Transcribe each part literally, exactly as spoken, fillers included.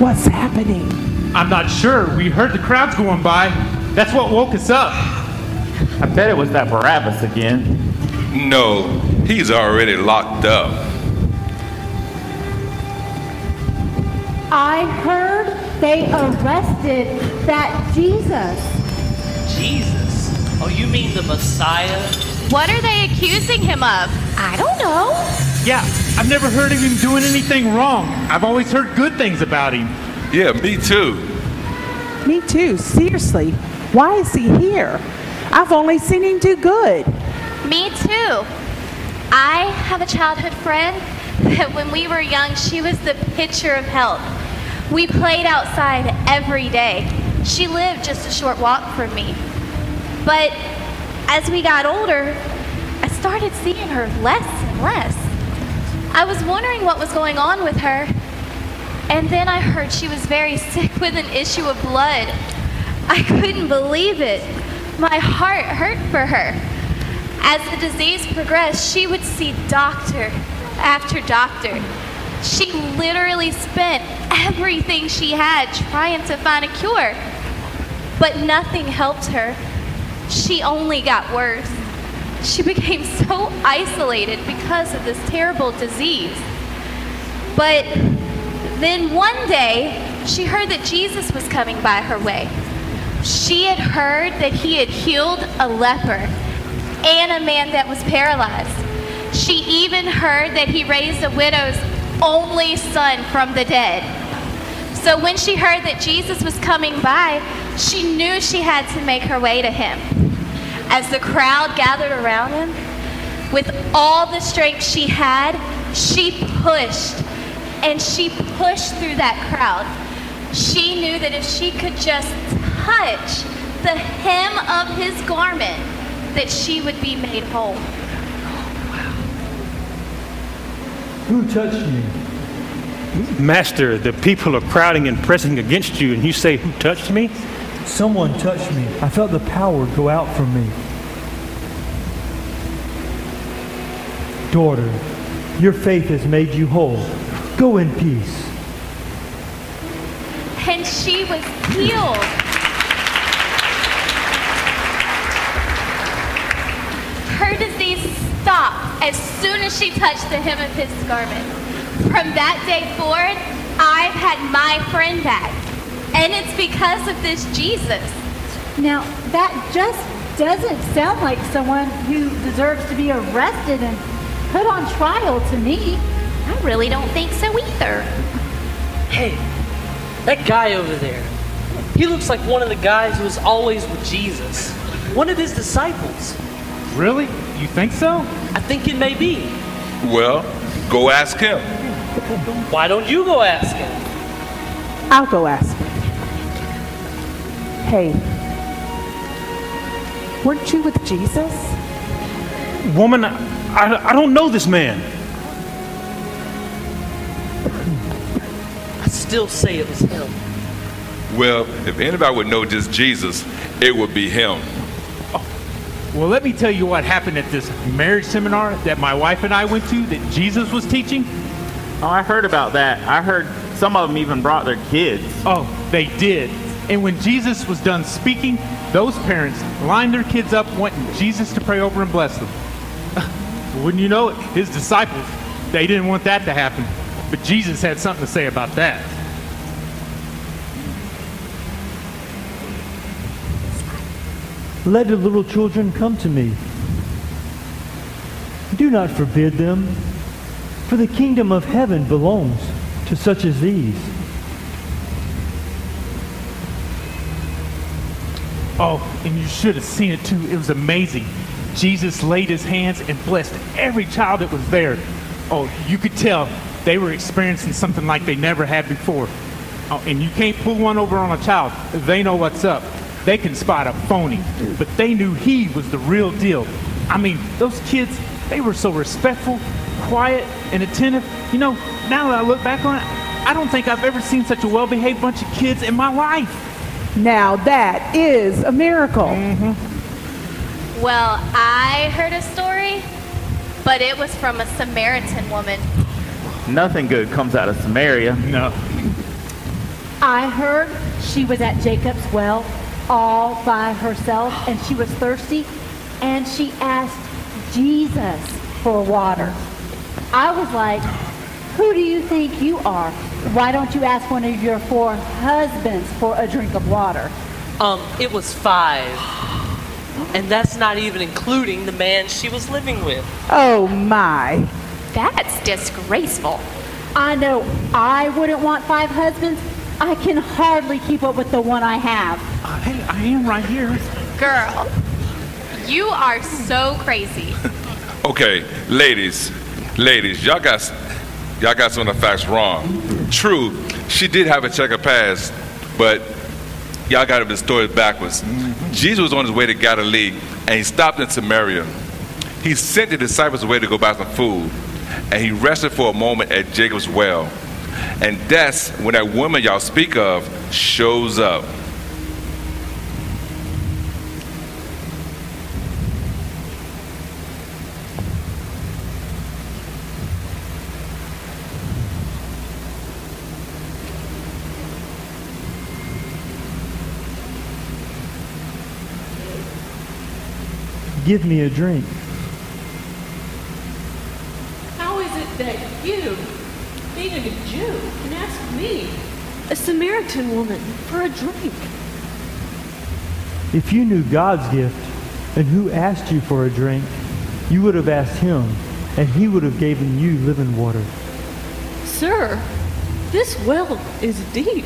What's happening? I'm not sure. We heard the crowds going by. That's what woke us up. I bet it was that Barabbas again. No, he's already locked up. I heard they arrested that Jesus. Jesus? Oh, you mean the Messiah? What are they accusing him of? I don't know. Yeah, I've never heard of him doing anything wrong. I've always heard good things about him. Yeah, me too. Me too, seriously. Why is he here? I've only seen him do good. Me too. I have a childhood friend that when we were young, she was the picture of health. We played outside every day. She lived just a short walk from me. But as we got older, I started seeing her less and less. I was wondering what was going on with her. And then I heard she was very sick with an issue of blood. I couldn't believe it. My heart hurt for her. As the disease progressed, she would see doctor after doctor. She literally spent everything she had trying to find a cure, but nothing helped her. She only got worse. She became so isolated because of this terrible disease. But then one day, she heard that Jesus was coming by her way. She had heard that he had healed a leper and a man that was paralyzed. She even heard that he raised a widow's only son from the dead. So when she heard that Jesus was coming by, she knew she had to make her way to him. As the crowd gathered around him, with all the strength she had, she pushed, and she pushed through that crowd. She knew that if she could just touch the hem of his garment, that she would be made whole. Who touched me? Master, the people are crowding and pressing against you, and you say, who touched me? Someone touched me. I felt the power go out from me. Daughter, your faith has made you whole. Go in peace. And she was healed. Her disease stopped as soon as she touched the hem of his garment. From that day forward, I've had my friend back. And it's because of this Jesus. Now, that just doesn't sound like someone who deserves to be arrested and put on trial to me. I really don't think so either. Hey, that guy over there, he looks like one of the guys who was always with Jesus. One of his disciples. Really? You think so? I think it may be. Well, go ask him. Why don't you go ask him? I'll go ask him. Hey, weren't you with Jesus? Woman, I, I, I don't know this man. I still say it was him. Well, if anybody would know just Jesus, it would be him. Well, let me tell you what happened at this marriage seminar that my wife and I went to that Jesus was teaching. Oh, I heard about that. I heard some of them even brought their kids. Oh, they did. And when Jesus was done speaking, those parents lined their kids up wanting Jesus to pray over and bless them. Wouldn't you know it, his disciples, they didn't want that to happen. But Jesus had something to say about that. Let the little children come to me. Do not forbid them, for the kingdom of heaven belongs to such as these. Oh, and you should have seen it too. It was amazing. Jesus laid his hands and blessed every child that was there. Oh, you could tell they were experiencing something like they never had before. Oh, and you can't pull one over on a child. They know what's up. They can spot a phony, but they knew he was the real deal. I mean, those kids, they were so respectful, quiet, and attentive. You know, now that I look back on it, I don't think I've ever seen such a well-behaved bunch of kids in my life. Now that is a miracle. Mm-hmm. Well, I heard a story, but it was from a Samaritan woman. Nothing good comes out of Samaria. No. I heard she was at Jacob's well all by herself, and she was thirsty, and she asked Jesus for water. I was like, who do you think you are? Why don't you ask one of your four husbands for a drink of water? Um, it was five. And that's not even including the man she was living with. Oh, my. That's disgraceful. I know I wouldn't want five husbands. I can hardly keep up with the one I have. Uh, hey, I am right here. Girl, you are so crazy. Okay, ladies, ladies, y'all got... Y'all got some of the facts wrong. True, she did have a checkered past, but y'all got the story backwards. Jesus was on his way to Galilee, and he stopped in Samaria. He sent the disciples away to go buy some food, and he rested for a moment at Jacob's well. And that's when that woman y'all speak of shows up. Give me a drink. How is it that you, being a Jew, can ask me, a Samaritan woman, for a drink? If you knew God's gift and who asked you for a drink, you would have asked him, and he would have given you living water. Sir, this well is deep,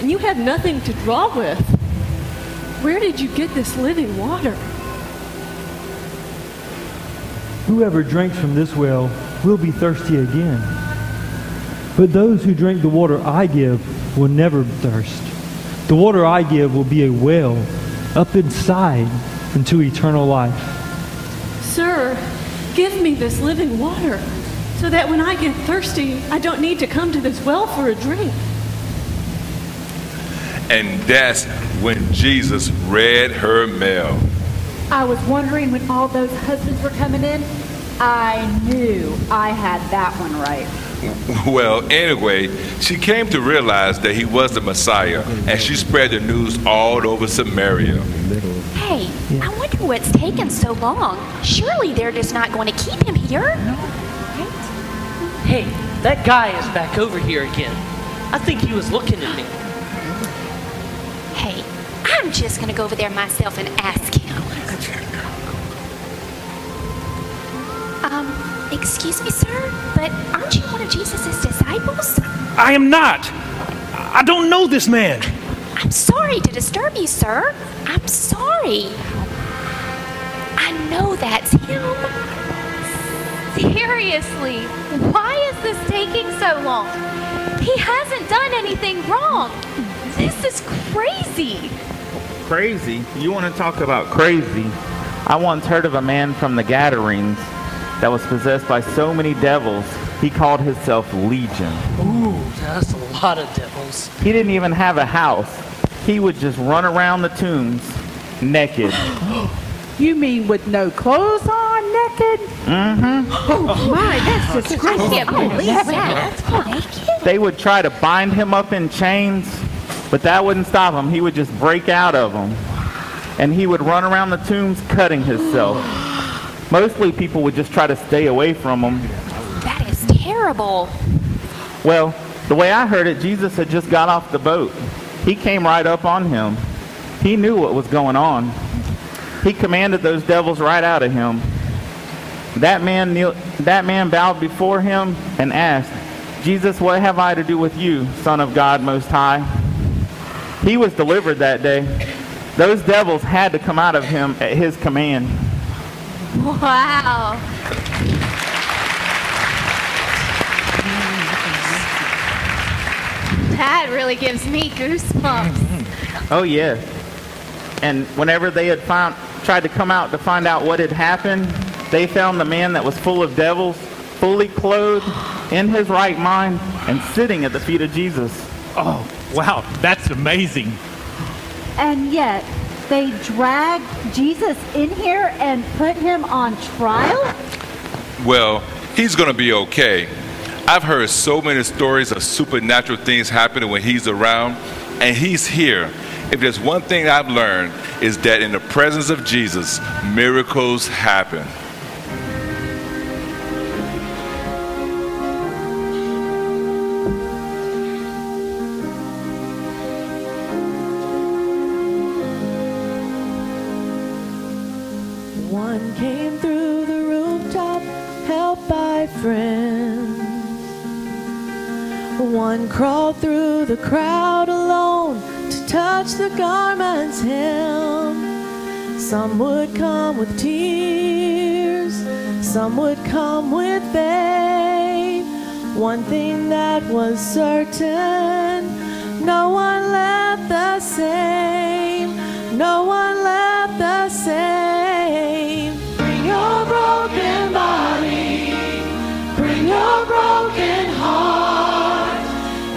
and you have nothing to draw with. Where did you get this living water? Whoever drinks from this well will be thirsty again. But those who drink the water I give will never thirst. The water I give will be a well up inside into eternal life. Sir, give me this living water so that when I get thirsty, I don't need to come to this well for a drink. And that's when Jesus read her mail. I was wondering when all those husbands were coming in. I knew I had that one right. Well, anyway, she came to realize that he was the Messiah, and she spread the news all over Samaria. Hey, I wonder what's taken so long. Surely they're just not going to keep him here. Right? Hey, that guy is back over here again. I think he was looking at me. Hey, I'm just going to go over there myself and ask him. Um, excuse me, sir, but aren't you one of Jesus' disciples? I am not. I don't know this man. I'm sorry to disturb you, sir. I'm sorry. I know that's him. Seriously, why is this taking so long? He hasn't done anything wrong. This is crazy. Crazy? You want to talk about crazy? I once heard of a man from the Gadarenes that was possessed by so many devils, he called himself Legion. Ooh, that's a lot of devils. He didn't even have a house. He would just run around the tombs naked. You mean with no clothes on, naked? Mm-hmm. Oh, my, that's disgusting. I can't believe that. They would try to bind him up in chains, but that wouldn't stop him. He would just break out of them. And he would run around the tombs cutting himself. Mostly people would just try to stay away from them. That is terrible. Well, the way I heard it, Jesus had just got off the boat. He came right up on him. He knew what was going on. He commanded those devils right out of him. That man kneeled, that man bowed before him and asked, Jesus, what have I to do with you, Son of God Most High? He was delivered that day. Those devils had to come out of him at his command. Wow. That really gives me goosebumps. Oh, yeah. And whenever they had found, tried to come out to find out what had happened, they found the man that was full of devils, fully clothed, in his right mind, and sitting at the feet of Jesus. Oh, wow. That's amazing. And yet, they dragged Jesus in here and put him on trial? Well, he's going to be okay. I've heard so many stories of supernatural things happening when he's around, and he's here. If there's one thing I've learned, is that in the presence of Jesus, miracles happen. One came through the rooftop, helped by friends. One crawled through the crowd alone to touch the garment's hem. Some would come with tears, some would come with faith. One thing that was certain, no one left the same, no one left the same. Bring your broken body, bring your broken heart.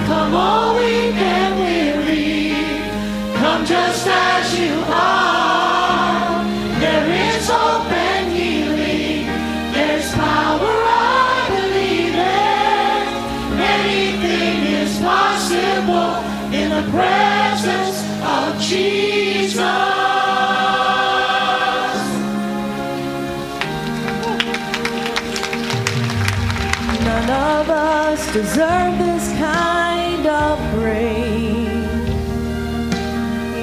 Come all weak and weary, come just as you are. There is hope and healing, there's power, I believe it. Anything is possible in the presence of Jesus. None of us deserve this kind of praise,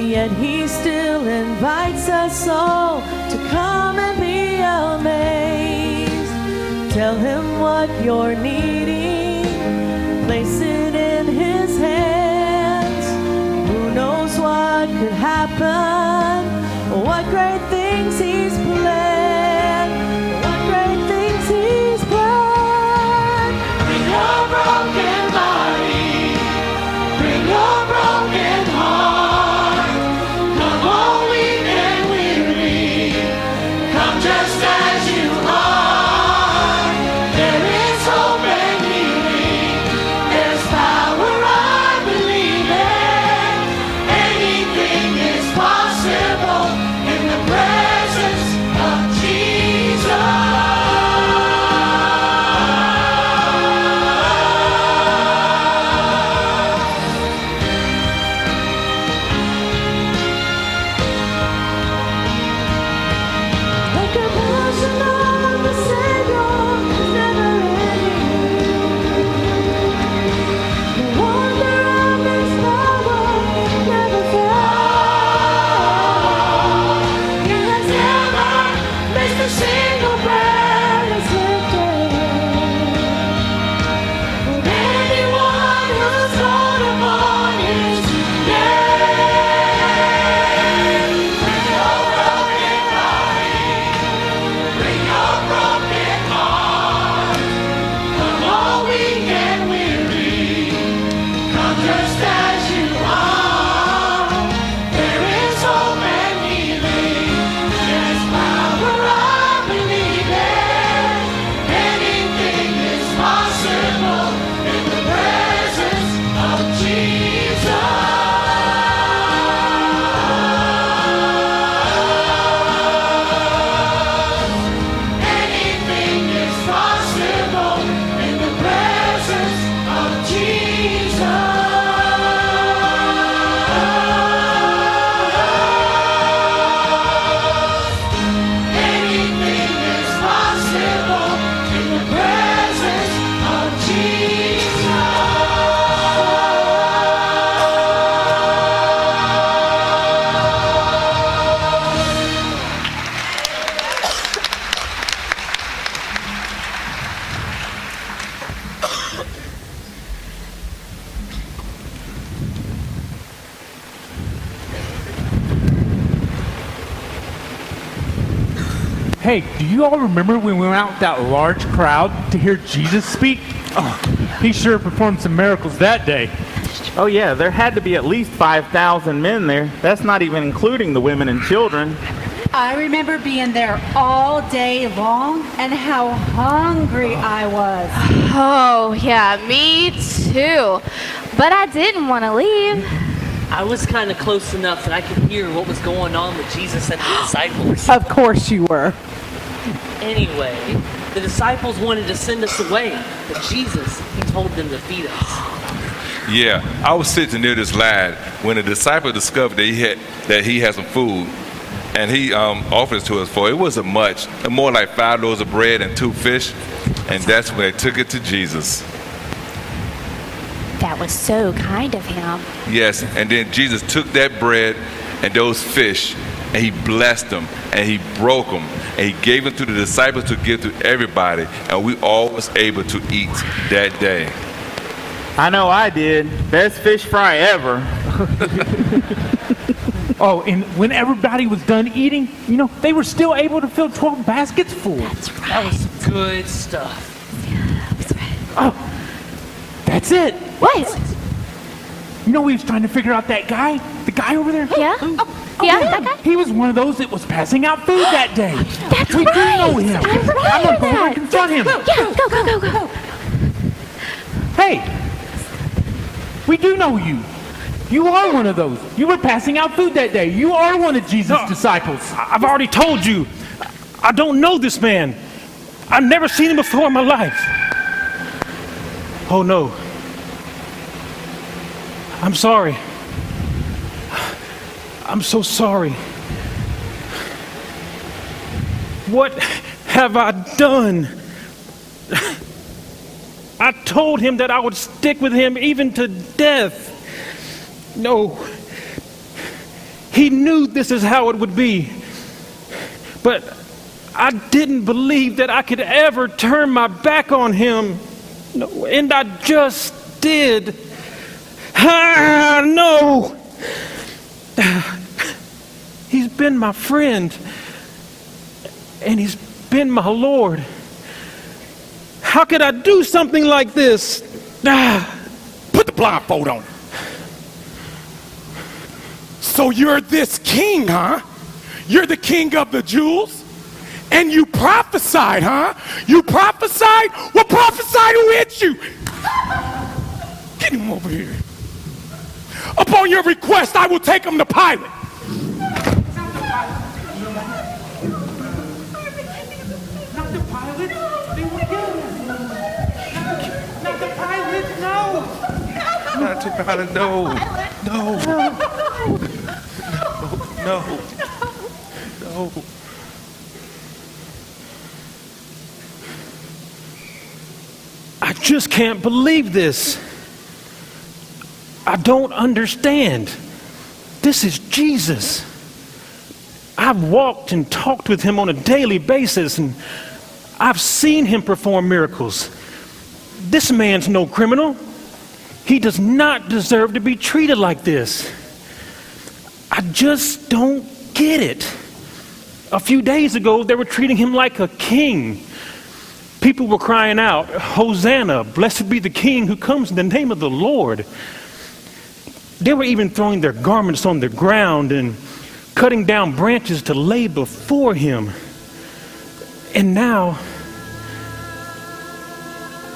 yet he still invites us all to come and be amazed. Tell him what you're needing, place it in his hands. Who knows what could happen, what great things he's planned, what great things he's planned. Broken body, bring your broken heart. Come all weak and weary, come just as you are. There is hope and healing, there's power, I believe it. Anything is possible in the presence of Jesus. Hey, do you all remember when we went out with that large crowd to hear Jesus speak? Oh, he sure performed some miracles that day. Oh yeah, there had to be at least five thousand men there. That's not even including the women and children. I remember being there all day long and how hungry I was. Oh yeah, me too. But I didn't want to leave. I was kind of close enough that I could hear what was going on with Jesus and the disciples. Of course you were. Anyway, The disciples wanted to send us away, but Jesus, he told them to feed us. Yeah, I was sitting near this line when the disciple discovered that he had, that he had some food, and he um, offered it to us for it wasn't much, more like five loaves of bread and two fish, and that's when they took it to Jesus. That was so kind of him. Yes, and then Jesus took that bread and those fish, and he blessed them, and he broke them, and he gave them to the disciples to give to everybody, and we all was able to eat that day. I know I did. Best fish fry ever. Oh, and when everybody was done eating, you know, they were still able to fill twelve baskets full. That's right. That was good stuff. Yeah, that's right. Oh. That's it. What? You know, we was trying to figure out that guy, the guy over there. Yeah. Oh, oh, yeah, yeah, that guy. He was one of those that was passing out food that day. That's we right. We do know him. I'm gonna go over and confront him. Go, yeah, go, go, go, go. Hey, we do know you. You are one of those. You were passing out food that day. You are one of Jesus' no, disciples. I've already told you. I don't know this man. I've never seen him before in my life. Oh no. I'm sorry. I'm so sorry. What have I done? I told him that I would stick with him even to death. No. He knew this is how it would be. But I didn't believe that I could ever turn my back on him. No, and I just did. Ah, no. He's been my friend, and he's been my Lord. How could I do something like this? Ah. Put the blindfold on. So you're this king, huh? You're the king of the Jews? And you prophesied, huh? You prophesied? Well, prophesied who hit you? Get him over here. Upon your request, I will take him to Pilate. Not the Pilate. They were killed. Not the Pilate, no. Not to Pilate, no. No. No. No. No. No. I just can't believe this. I don't understand. This is Jesus. I've walked and talked with him on a daily basis, and I've seen him perform miracles. This man's no criminal. He does not deserve to be treated like this. I just don't get it. A few days ago, they were treating him like a king. People were crying out, Hosanna, blessed be the King who comes in the name of the Lord. They were even throwing their garments on the ground and cutting down branches to lay before him. And now,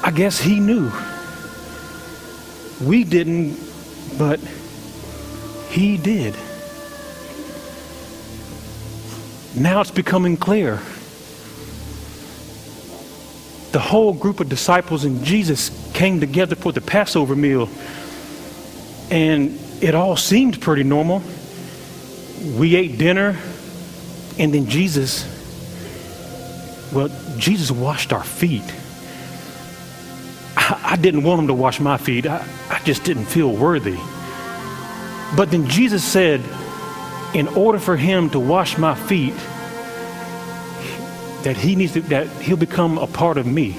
I guess he knew. We didn't, but he did. Now it's becoming clear. The whole group of disciples and Jesus came together for the Passover meal, and it all seemed pretty normal. We ate dinner, and then Jesus, well, Jesus washed our feet. I, I didn't want him to wash my feet. I, I just didn't feel worthy. But then Jesus said, in order for him to wash my feet, that he needs to, that he'll become a part of me.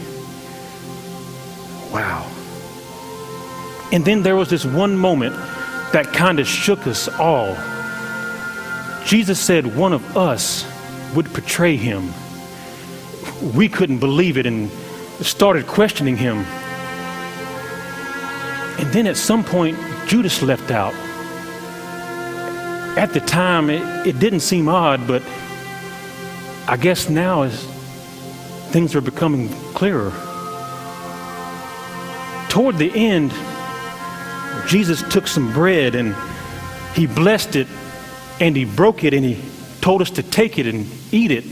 Wow. And then there was this one moment that kind of shook us all. Jesus said one of us would betray him. We couldn't believe it and started questioning him. And then at some point, Judas left out. At the time, it, it didn't seem odd, but I guess now as things are becoming clearer. Toward the end, Jesus took some bread and he blessed it and he broke it and he told us to take it and eat it,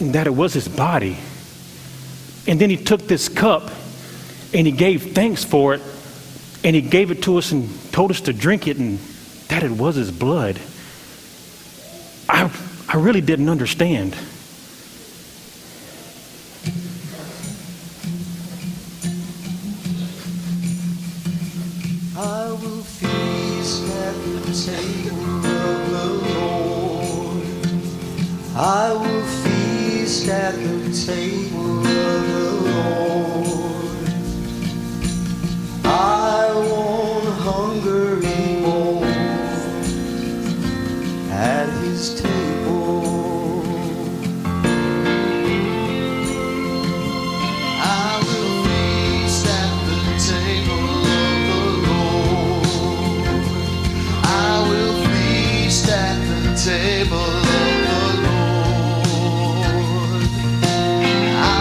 and that it was his body. And then he took this cup and he gave thanks for it, and he gave it to us and told us to drink it, and that it was his blood. I, I really didn't understand. I will feast at the table of the Lord. I will feast at the table of the Lord. I won't hunger anymore at his table. I will feast at the table. At the table of the Lord. I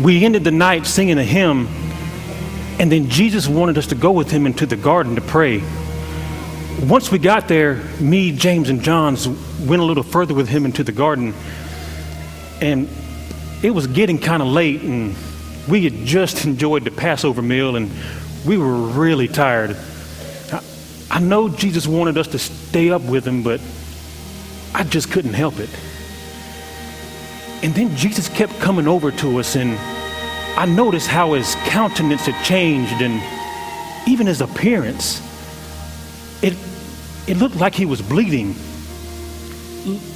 we ended the night singing a hymn, and then Jesus wanted us to go with him into the garden to pray. Once we got there, me, James, and John went a little further with him into the garden, and it was getting kind of late, and we had just enjoyed the Passover meal, and we were really tired. I, I know Jesus wanted us to stay up with him, but I just couldn't help it. And then Jesus kept coming over to us, and I noticed how his countenance had changed, and even his appearance. It, it looked like he was bleeding,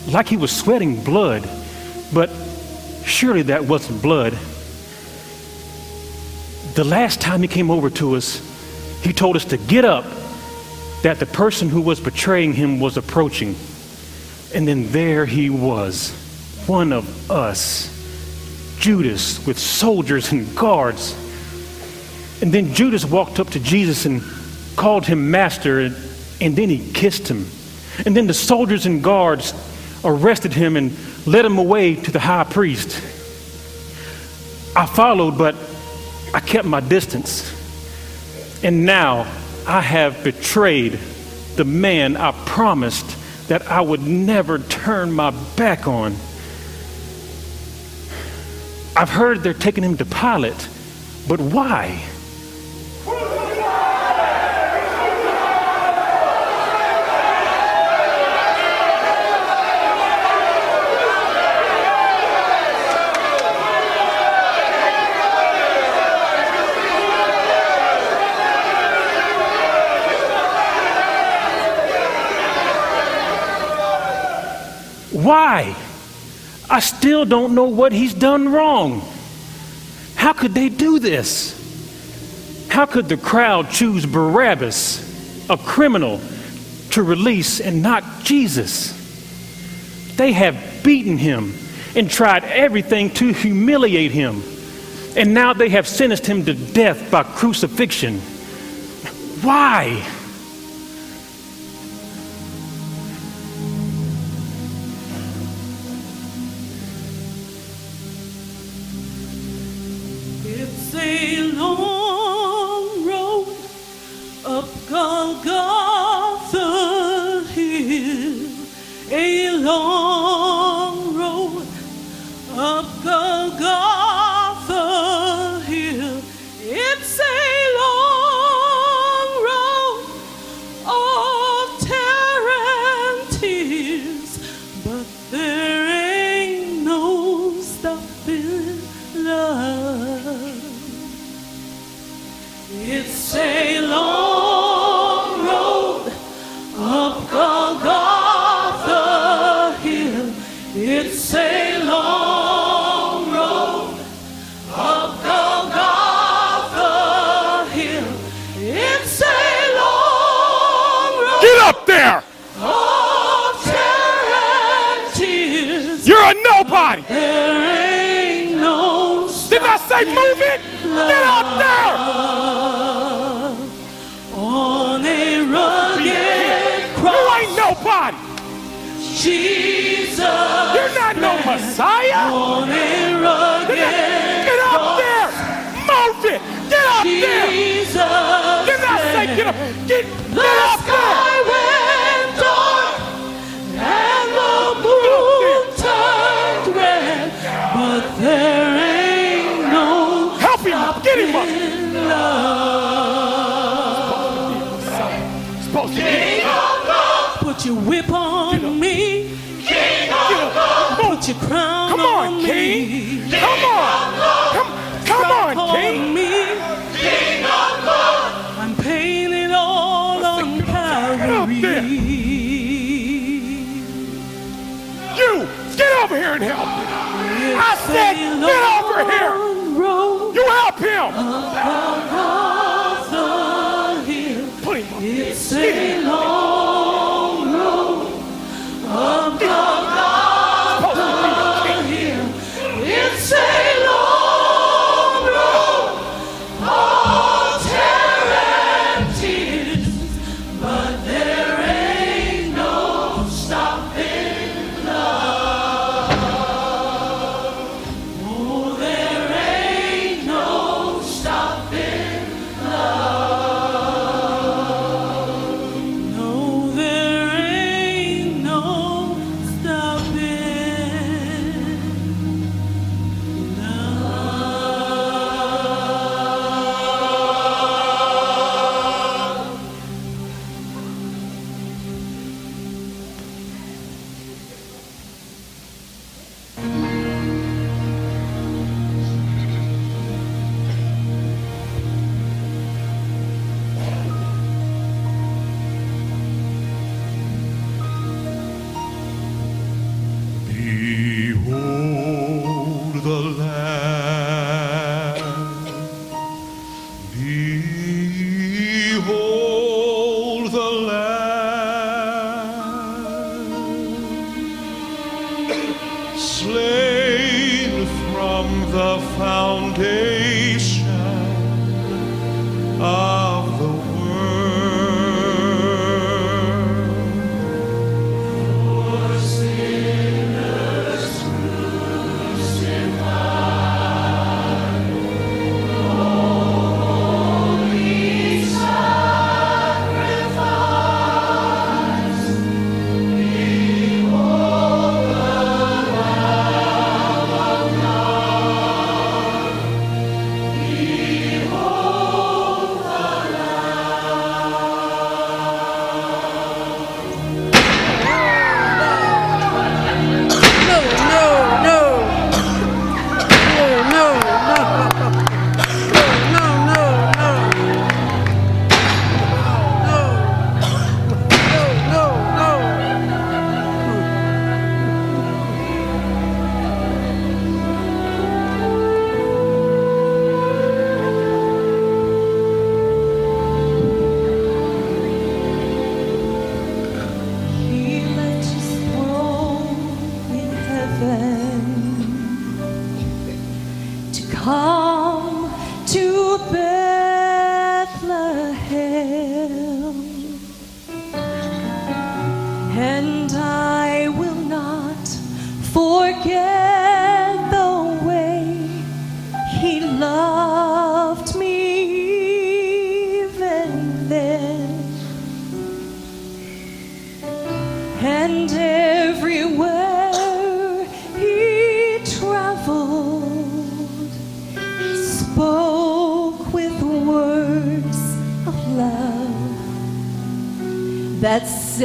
like he was sweating blood, but surely that wasn't blood. The last time he came over to us, he told us to get up, that the person who was betraying him was approaching. And then there he was, one of us, Judas, with soldiers and guards. And then Judas walked up to Jesus and called him master, and, and then he kissed him. And then the soldiers and guards arrested him and led him away to the high priest. I followed, but I kept my distance. And now I have betrayed the man I promised that I would never turn my back on. I've heard they're taking him to Pilate, but why? Why? I still don't know what he's done wrong. How could they do this? How could the crowd choose Barabbas, a criminal, to release and not Jesus? They have beaten him and tried everything to humiliate him, and now they have sentenced him to death by crucifixion. Why? Jesus, you're not no Messiah. On a rugged get up there, move it. Get up there. Jesus, you're not saying get up. Get, get up there. Went dark and the moon turned red, but there ain't no help him up. Get him up. Supposed to be. Put your whip on. Your crown come on, on King. Me. King. Come on. Come, come on, on, King. Me. King of love. I'm painted all Let's on Calvary. You, get over here and help me. I said, get over here. You help him. Put him on. It's a long road of oh the Lamb. Behold the Lamb, slain from the foundation of the world.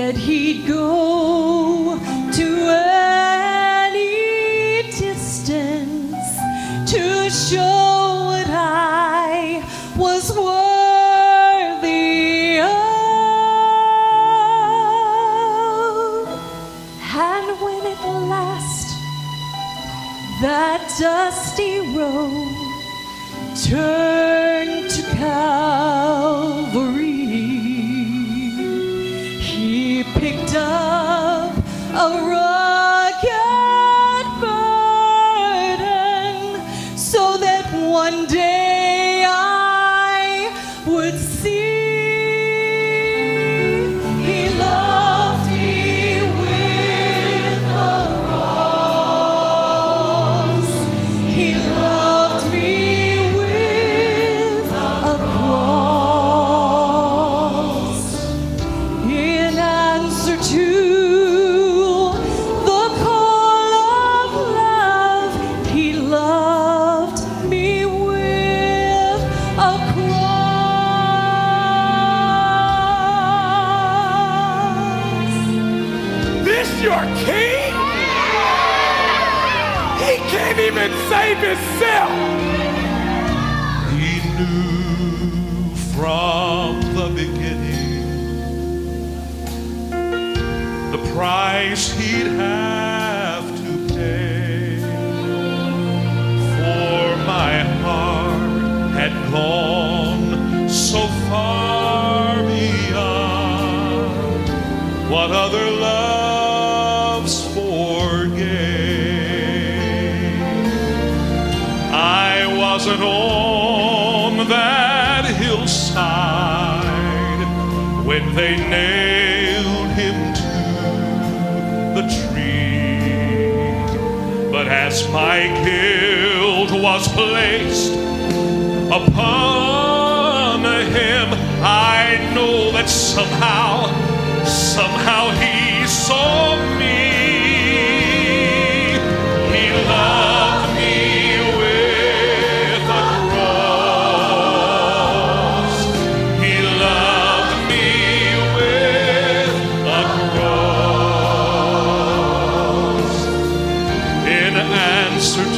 Said he'd go to any distance to show what I was worthy of. And when at last that dusty road turned to Calvary, picked up a rugged burden so that one day I would see. He loved me with a cross. He loved me with a cross. In to the call of love, he loved me with a cross. This your king? He can't even save himself. He knew from the beginning the price he'd have to pay, for my heart had gone so far beyond what other loves forgave. I wasn't on that hillside when they nailed him to the tree, but as my guilt was placed upon him, I know that somehow, somehow he saw me. He loved me with a cross. He loved me with a cross. Answer to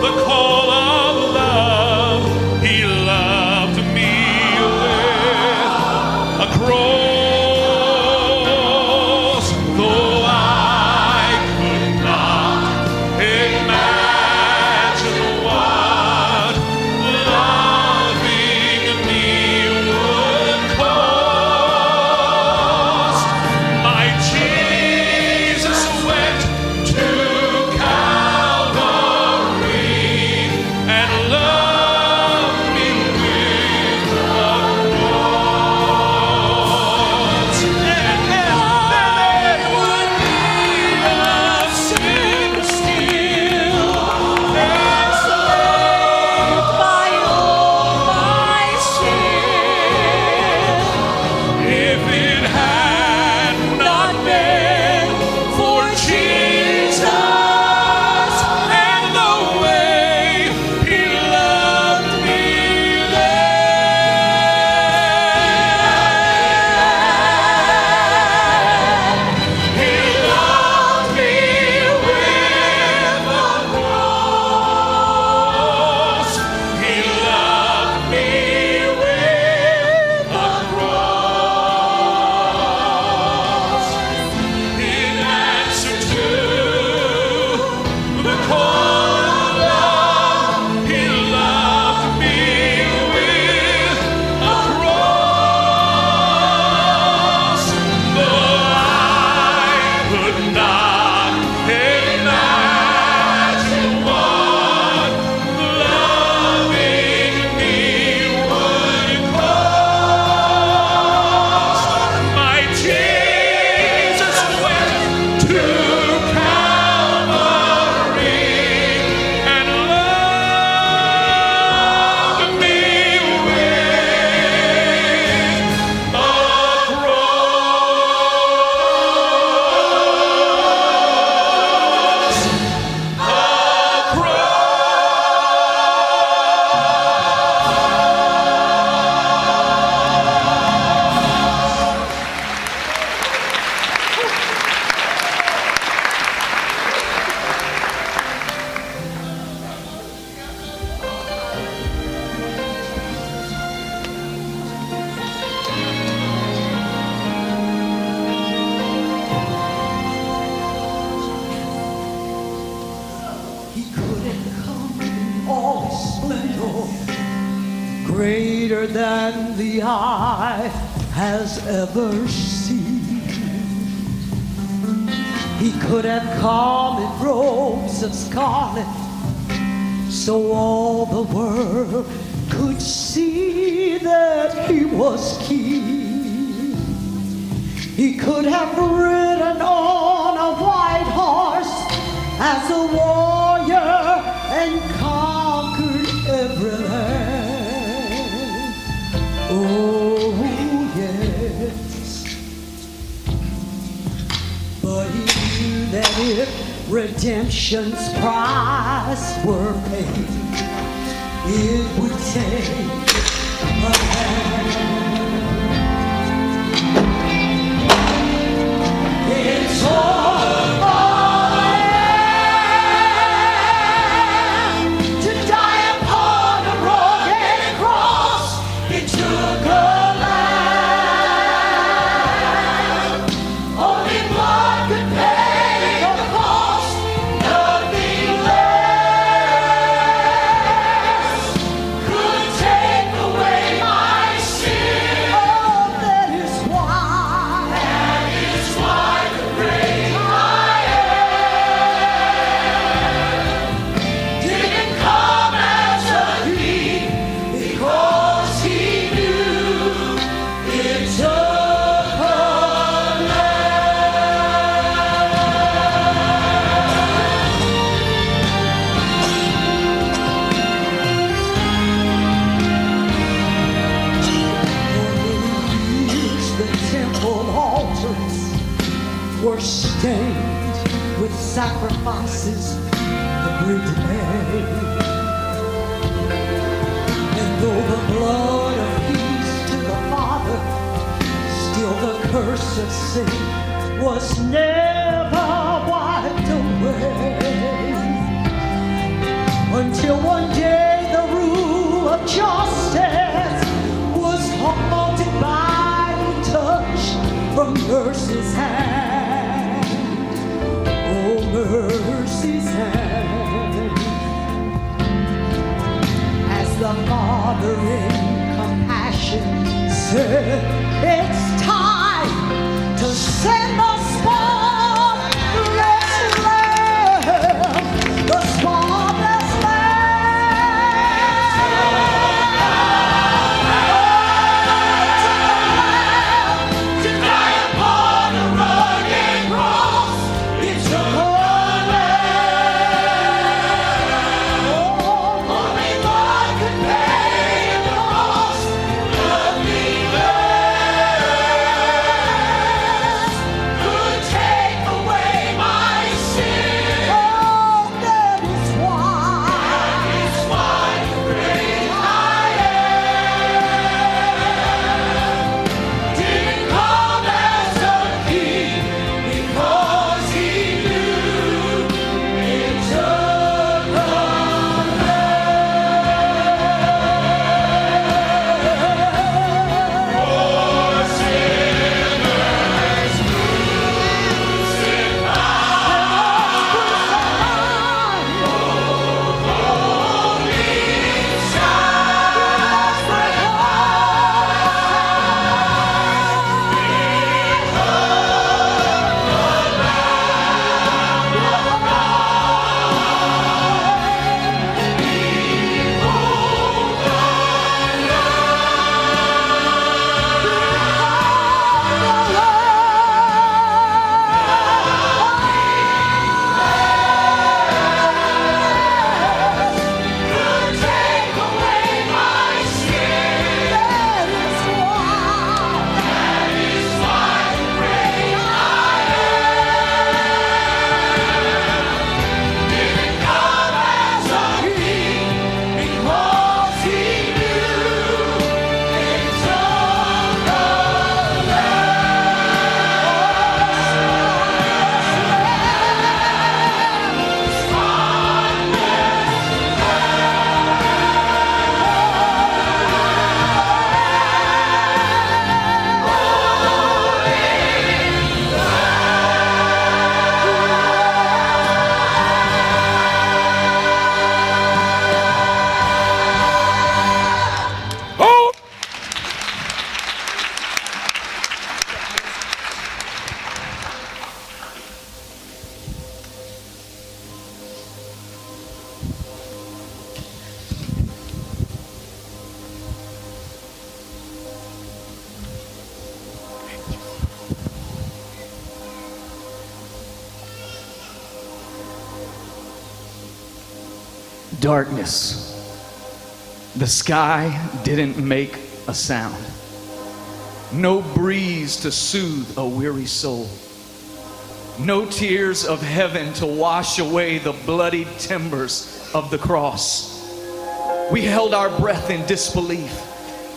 the call of love, he loved me with a cross. splendor, greater than the eye has ever seen. He could have come in robes of scarlet, so all the world could see that he was king. He could have ridden on a white horse as a warrior and conquered every land. Oh yes, but he knew that if redemption's price were paid, it would take a hand. It's all sacrifices every day, and though the blood of peace to the Father, still the curse of sin was never wiped away, until one day the rule of justice was halted by the touch from mercy's hand. Mercy's hand, as the Father in compassion said, it's time to send the spotless Lamb, the spotless Lamb, to die upon a rugged cross. It's your. Yeah. darkness. The sky didn't make a sound. No breeze to soothe a weary soul. No tears of heaven to wash away the bloody timbers of the cross. We held our breath in disbelief,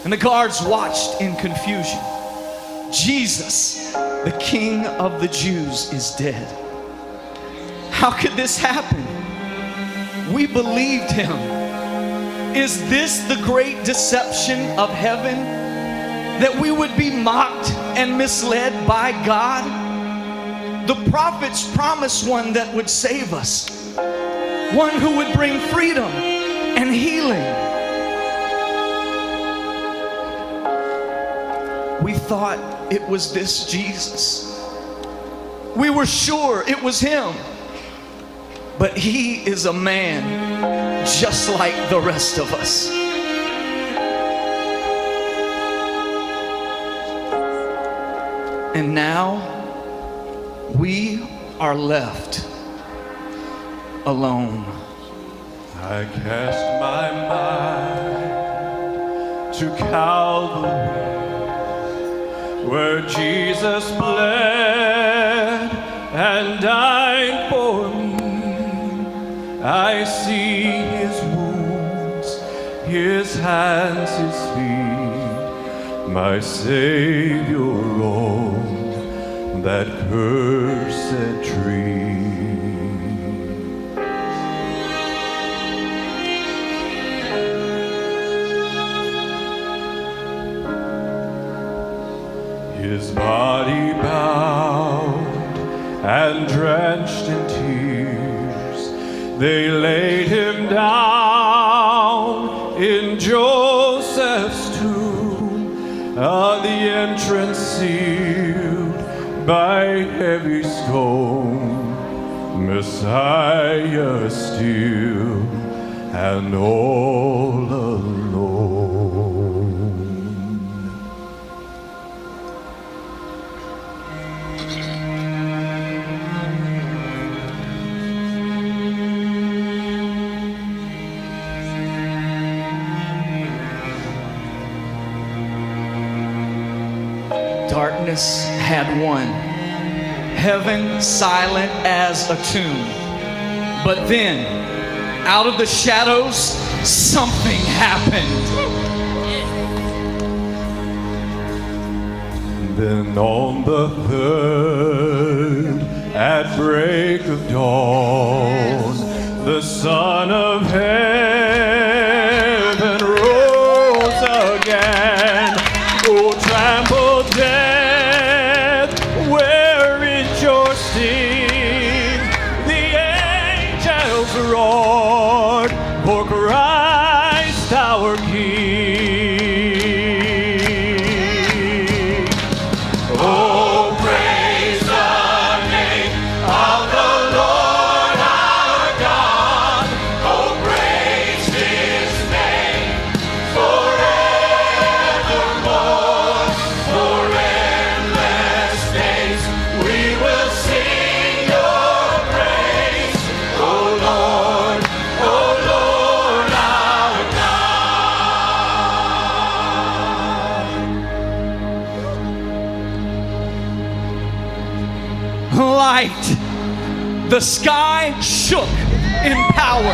and the guards watched in confusion. Jesus, the King of the Jews, is dead. How could this happen? We believed him. Is this the great deception of heaven? That we would be mocked and misled by God? The prophets promised one that would save us, one who would bring freedom and healing. We thought it was this Jesus. We were sure it was him, but he is a man just like the rest of us. And now, we are left alone. I cast my mind to Calvary, where Jesus bled and died for me. I see his wounds, his hands, his feet, my Savior rose. That cursed tree. His body bound and drenched in tears, they laid him down in Joseph's tomb, on the entrance sealed by heavy stone, Messiah still and all alone. Darkness had won. Heaven silent as a tomb. But then, out of the shadows, something happened. Then on the third, at break of dawn, the Son of Heaven rose again. Oh, trample death. The sky shook in power.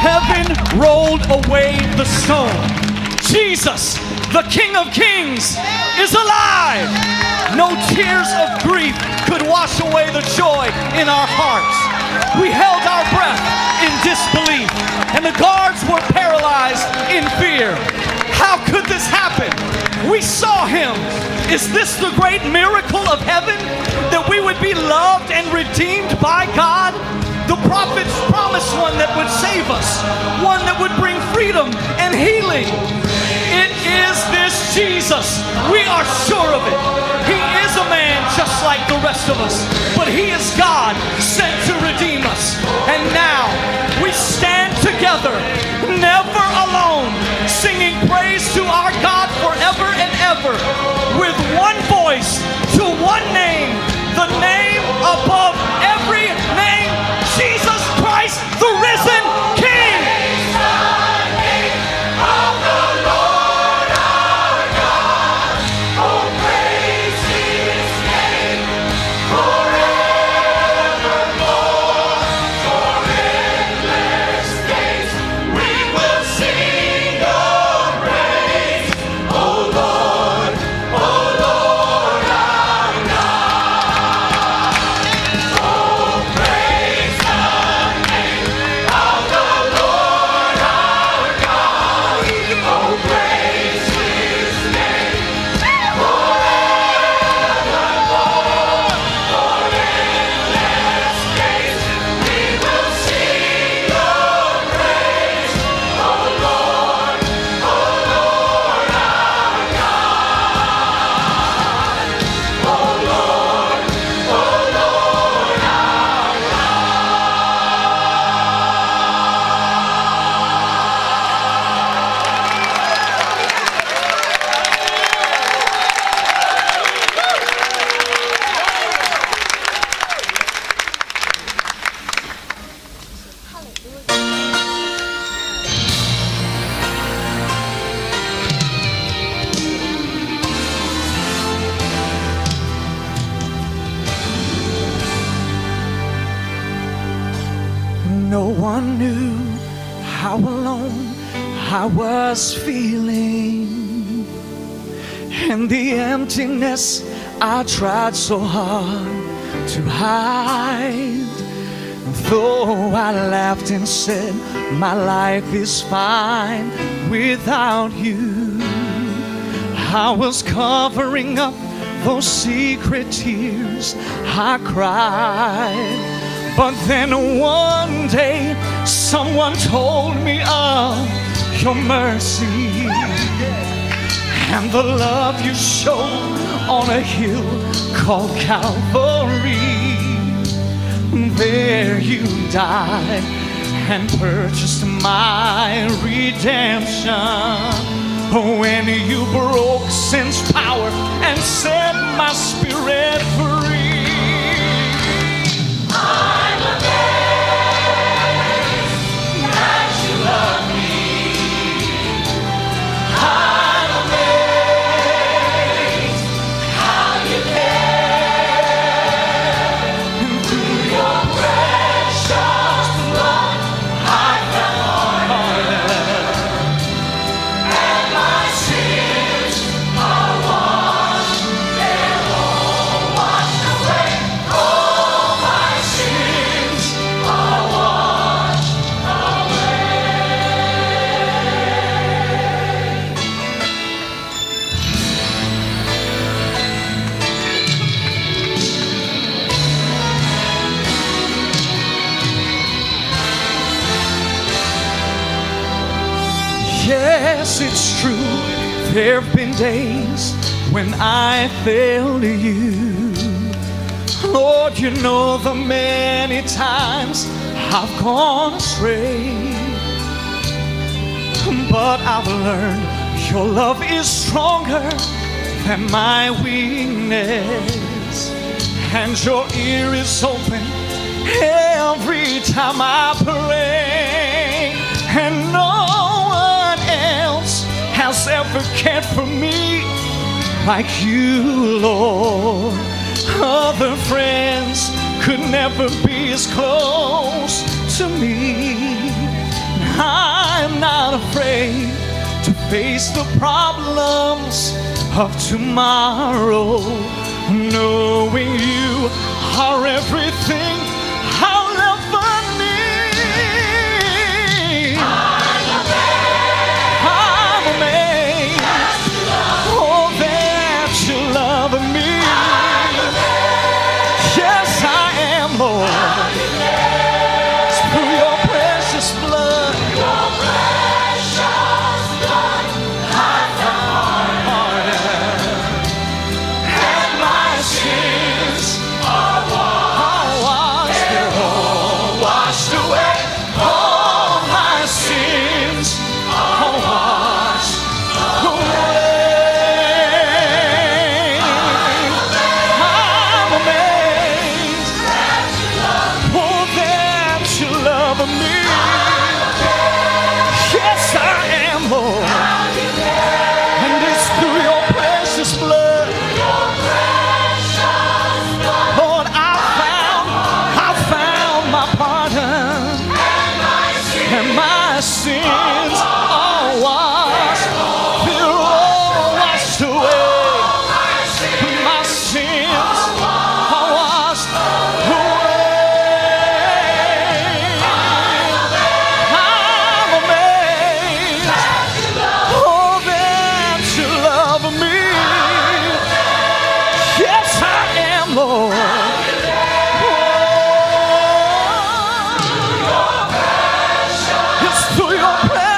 Heaven rolled away the stone. Jesus, the King of Kings, is alive. No tears of grief could wash away the joy in our hearts. We held our breath in disbelief, and the guards were paralyzed in fear. How could this happen? We saw him. Is this the great miracle of heaven? That we would be loved and redeemed by God? The prophets promised one that would save us, one that would bring freedom and healing. It is this Jesus. We are sure of it. He is a man just like the rest of us, but he is God sent to redeem us. And now we stand together, never alone, singing praise to our God forever and ever, with one voice to one name, the name above every name, Jesus Christ, the risen King. how alone I was feeling, and the emptiness I tried so hard to hide. Though I laughed and said, my life is fine without you, I was covering up those secret tears I cried. But then one day, someone told me of your mercy and the love you showed on a hill called Calvary. There you died and purchased my redemption. When you broke sin's power and set my spirit free, I'm amazed that you love me. I there have been days when I failed you, Lord. You know the many times I've gone astray, but I've learned your love is stronger than my weakness, and your ear is open every time I pray. And no one else has ever cared for me like you, Lord. Other friends could never be as close to me. I'm not afraid to face the problems of tomorrow, knowing you are everything I'll ever need. Your presence.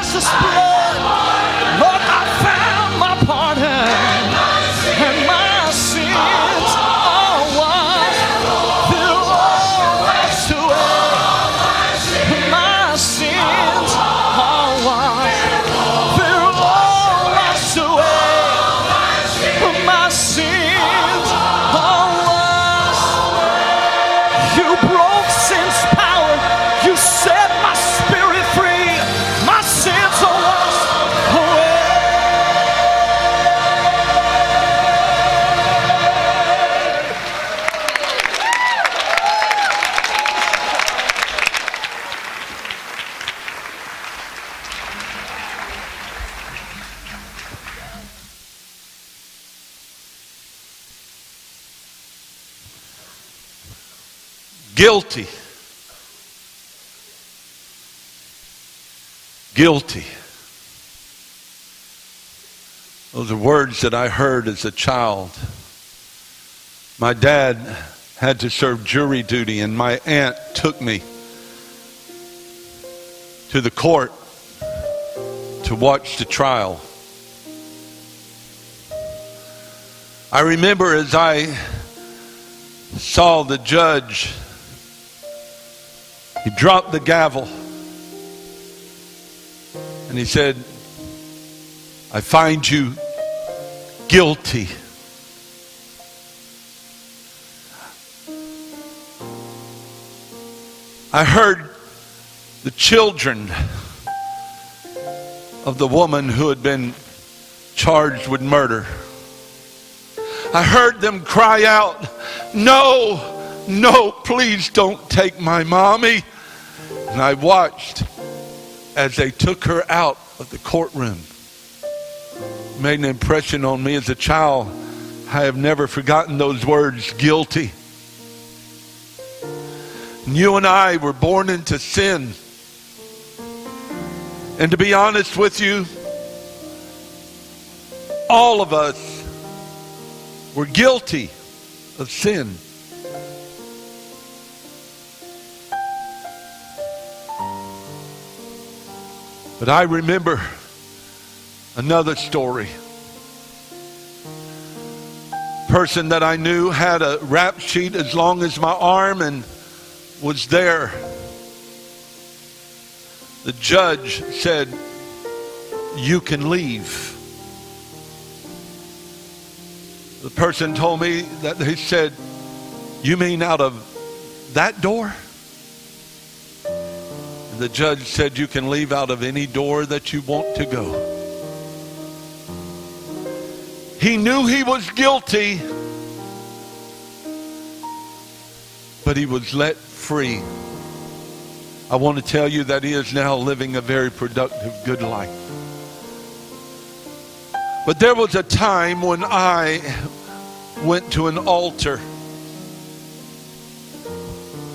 Guilty. Guilty. Those are words that I heard as a child. My dad had to serve jury duty, and my aunt took me to the court to watch the trial. I remember as I saw the judge, he dropped the gavel and he said, "I find you guilty." I heard the children of the woman who had been charged with murder. I heard them cry out, "No, no, please don't take my mommy." And I watched as they took her out of the courtroom. It made an impression on me as a child. I have never forgotten those words, guilty. And you and I were born into sin. And to be honest with you, all of us were guilty of sin. But I remember another story. A person that I knew had a rap sheet as long as my arm and was there. The judge said, "You can leave." The person told me that they said, "You mean out of that door?" And the judge said, "You can leave out of any door that you want to go." He knew he was guilty, but he was let free. I want to tell you that he is now living a very productive, good life. But there was a time when I went to an altar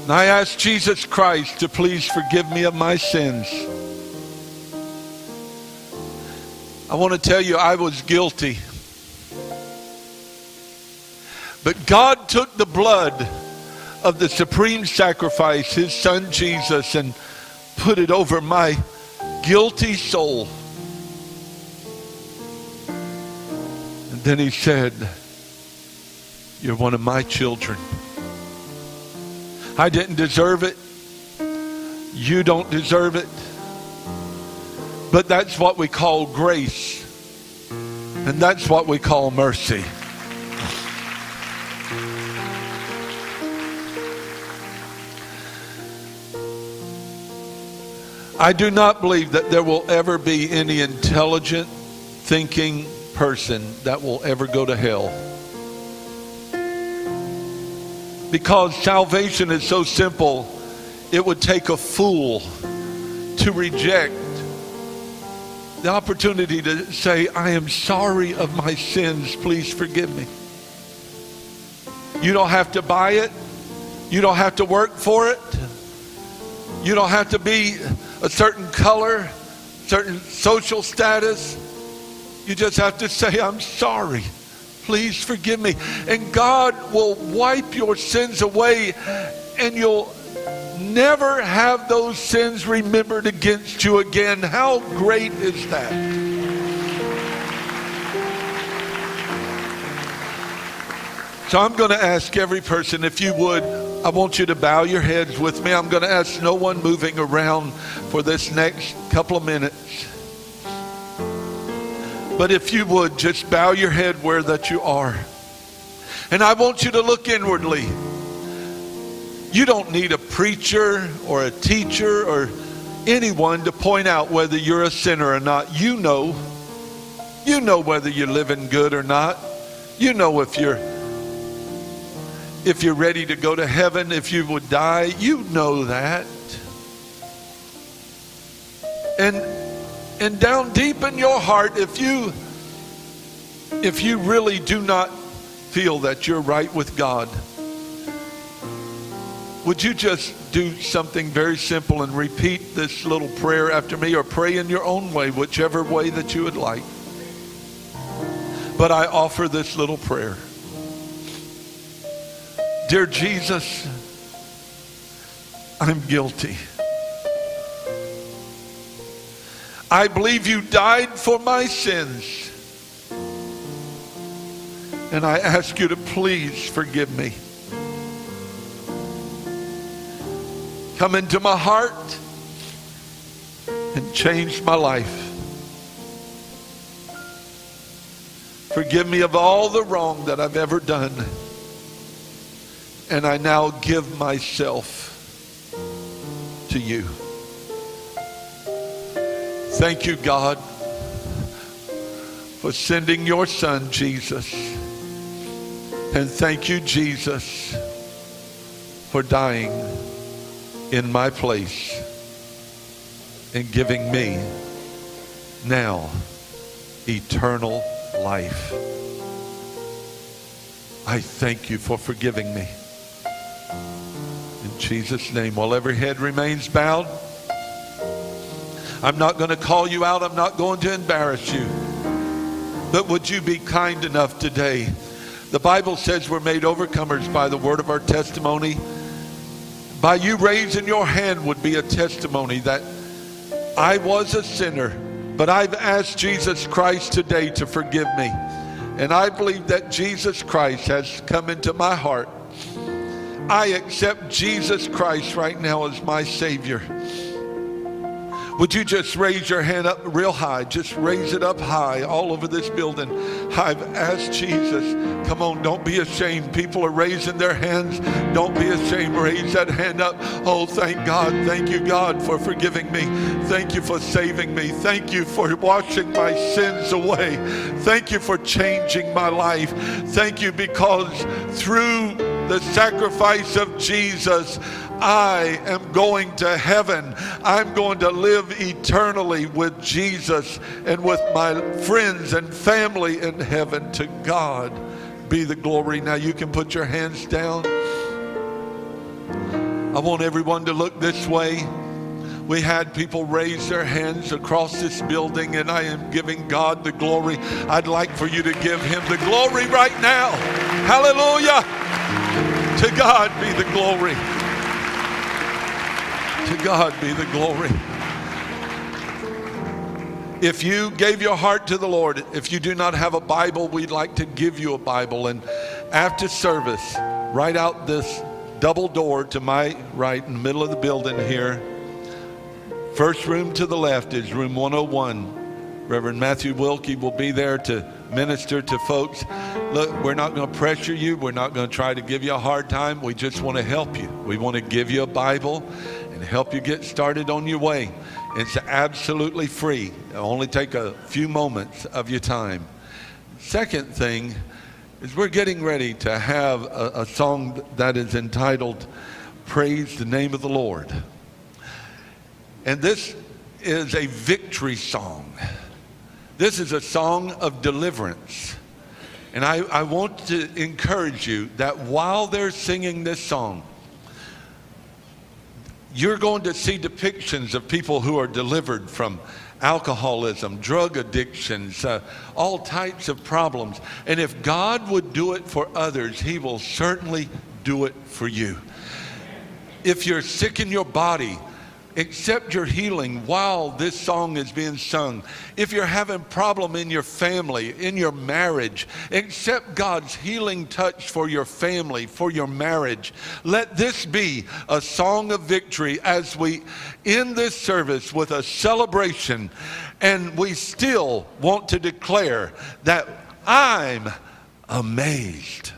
and I asked Jesus Christ to please forgive me of my sins. I want to tell you I was guilty. But God took the blood of the supreme sacrifice, his son Jesus, and put it over my guilty soul. And then he said, "You're one of my children. I didn't deserve it. You don't deserve it." But that's what we call grace. And that's what we call mercy. I do not believe that there will ever be any intelligent thinking person that will ever go to hell. Because salvation is so simple, it would take a fool to reject the opportunity to say, "I am sorry of my sins, please forgive me." You don't have to buy it. You don't have to work for it. You don't have to be a certain color, certain social status. You just have to say, "I'm sorry. Please forgive me." And God will wipe your sins away, and you'll never have those sins remembered against you again. How great is that? So I'm going to ask every person, if you would, I want you to bow your heads with me. I'm going to ask no one moving around for this next couple of minutes. But if you would, just bow your head where that you are. And I want you to look inwardly. You don't need a preacher or a teacher or anyone to point out whether you're a sinner or not. You know. You know whether you're living good or not. You know if you're If you're ready to go to heaven, if you would die, you know that. And and down deep in your heart, if you if you really do not feel that you're right with God, would you just do something very simple and repeat this little prayer after me, or pray in your own way, whichever way that you would like. But I offer this little prayer. Dear Jesus, I'm guilty. I believe you died for my sins, and I ask you to please forgive me. Come into my heart and change my life. Forgive me of all the wrong that I've ever done, and I now give myself to you. Thank you, God, for sending your son, Jesus. And thank you, Jesus, for dying in my place and giving me now eternal life. I thank you for forgiving me. In Jesus' name, while every head remains bowed, I'm not going to call you out. I'm not going to embarrass you. But would you be kind enough today? The Bible says we're made overcomers by the word of our testimony. By you raising your hand would be a testimony that I was a sinner, but I've asked Jesus Christ today to forgive me. And I believe that Jesus Christ has come into my heart. I accept Jesus Christ right now as my Savior. Would you just raise your hand up real high? Just raise it up high all over this building. I've asked Jesus. Come on, don't be ashamed. People are raising their hands. Don't be ashamed. Raise that hand up. Oh, thank God. Thank you, God, for forgiving me. Thank you for saving me. Thank you for washing my sins away. Thank you for changing my life. Thank you, because through the sacrifice of Jesus, I am going to heaven. I'm going to live eternally with Jesus and with my friends and family in heaven. To God be the glory. Now you can put your hands down. I want everyone to look this way. We had people raise their hands across this building, and I am giving God the glory. I'd like for you to give him the glory right now. Hallelujah. To God be the glory. To God be the glory. If you gave your heart to the Lord, if you do not have a Bible, we'd like to give you a Bible. And after service, right out this double door to my right in the middle of the building here, first room to the left is room one oh one. Reverend Matthew Wilkie will be there to minister to folks. Look, we're not going to pressure you. We're not going to try to give you a hard time. We just want to help you. We want to give you a Bible and help you get started on your way. It's absolutely free. It'll only take a few moments of your time. Second thing is we're getting ready to have a, a song that is entitled Praise the Name of the Lord. And this is a victory song. This is a song of deliverance. And I, I want to encourage you that while they're singing this song, you're going to see depictions of people who are delivered from alcoholism, drug addictions, uh, all types of problems. And if God would do it for others, he will certainly do it for you. If you're sick in your body, accept your healing while this song is being sung. If you're having a problem in your family, in your marriage, accept God's healing touch for your family, for your marriage. Let this be a song of victory as we end this service with a celebration, and we still want to declare that I'm amazed.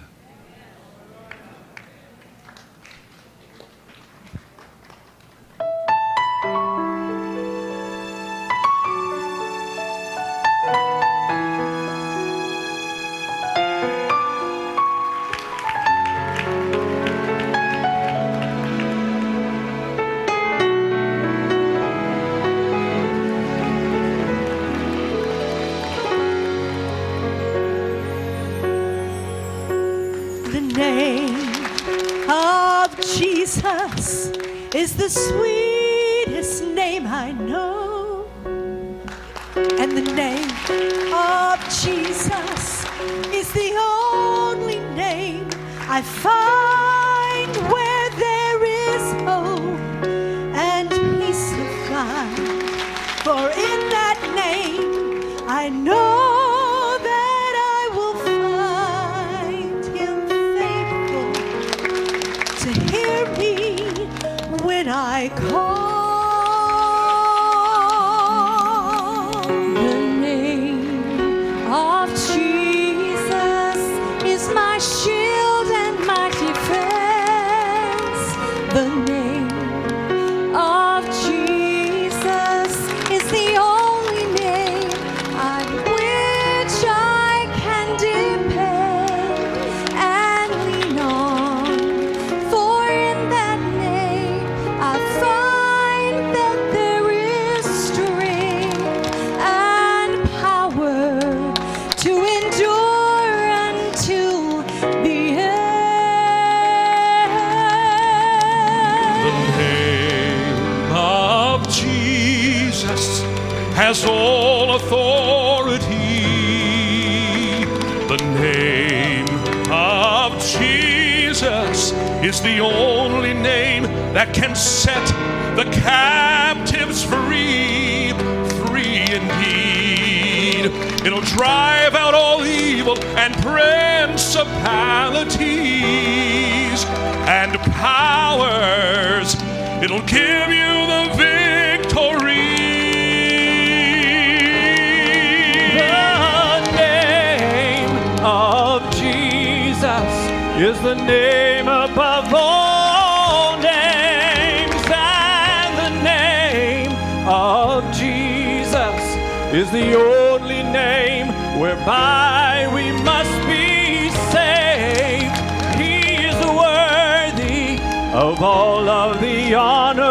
Jesus is the sweetest name I know, and the name of Jesus is the only name I find where there is hope and peace of mind. For in that name I know. I call the name of Jesus is my shield and my defense. The name of Jesus is the only name on which I can depend and lean on. For in that name I has all authority. The name of Jesus is the only name that can set the captives free, free indeed. It'll drive out all evil and principalities and powers. It'll give you the victory. Is the name above all names, and the name of Jesus is the only name whereby we must be saved. He is worthy of all of the honor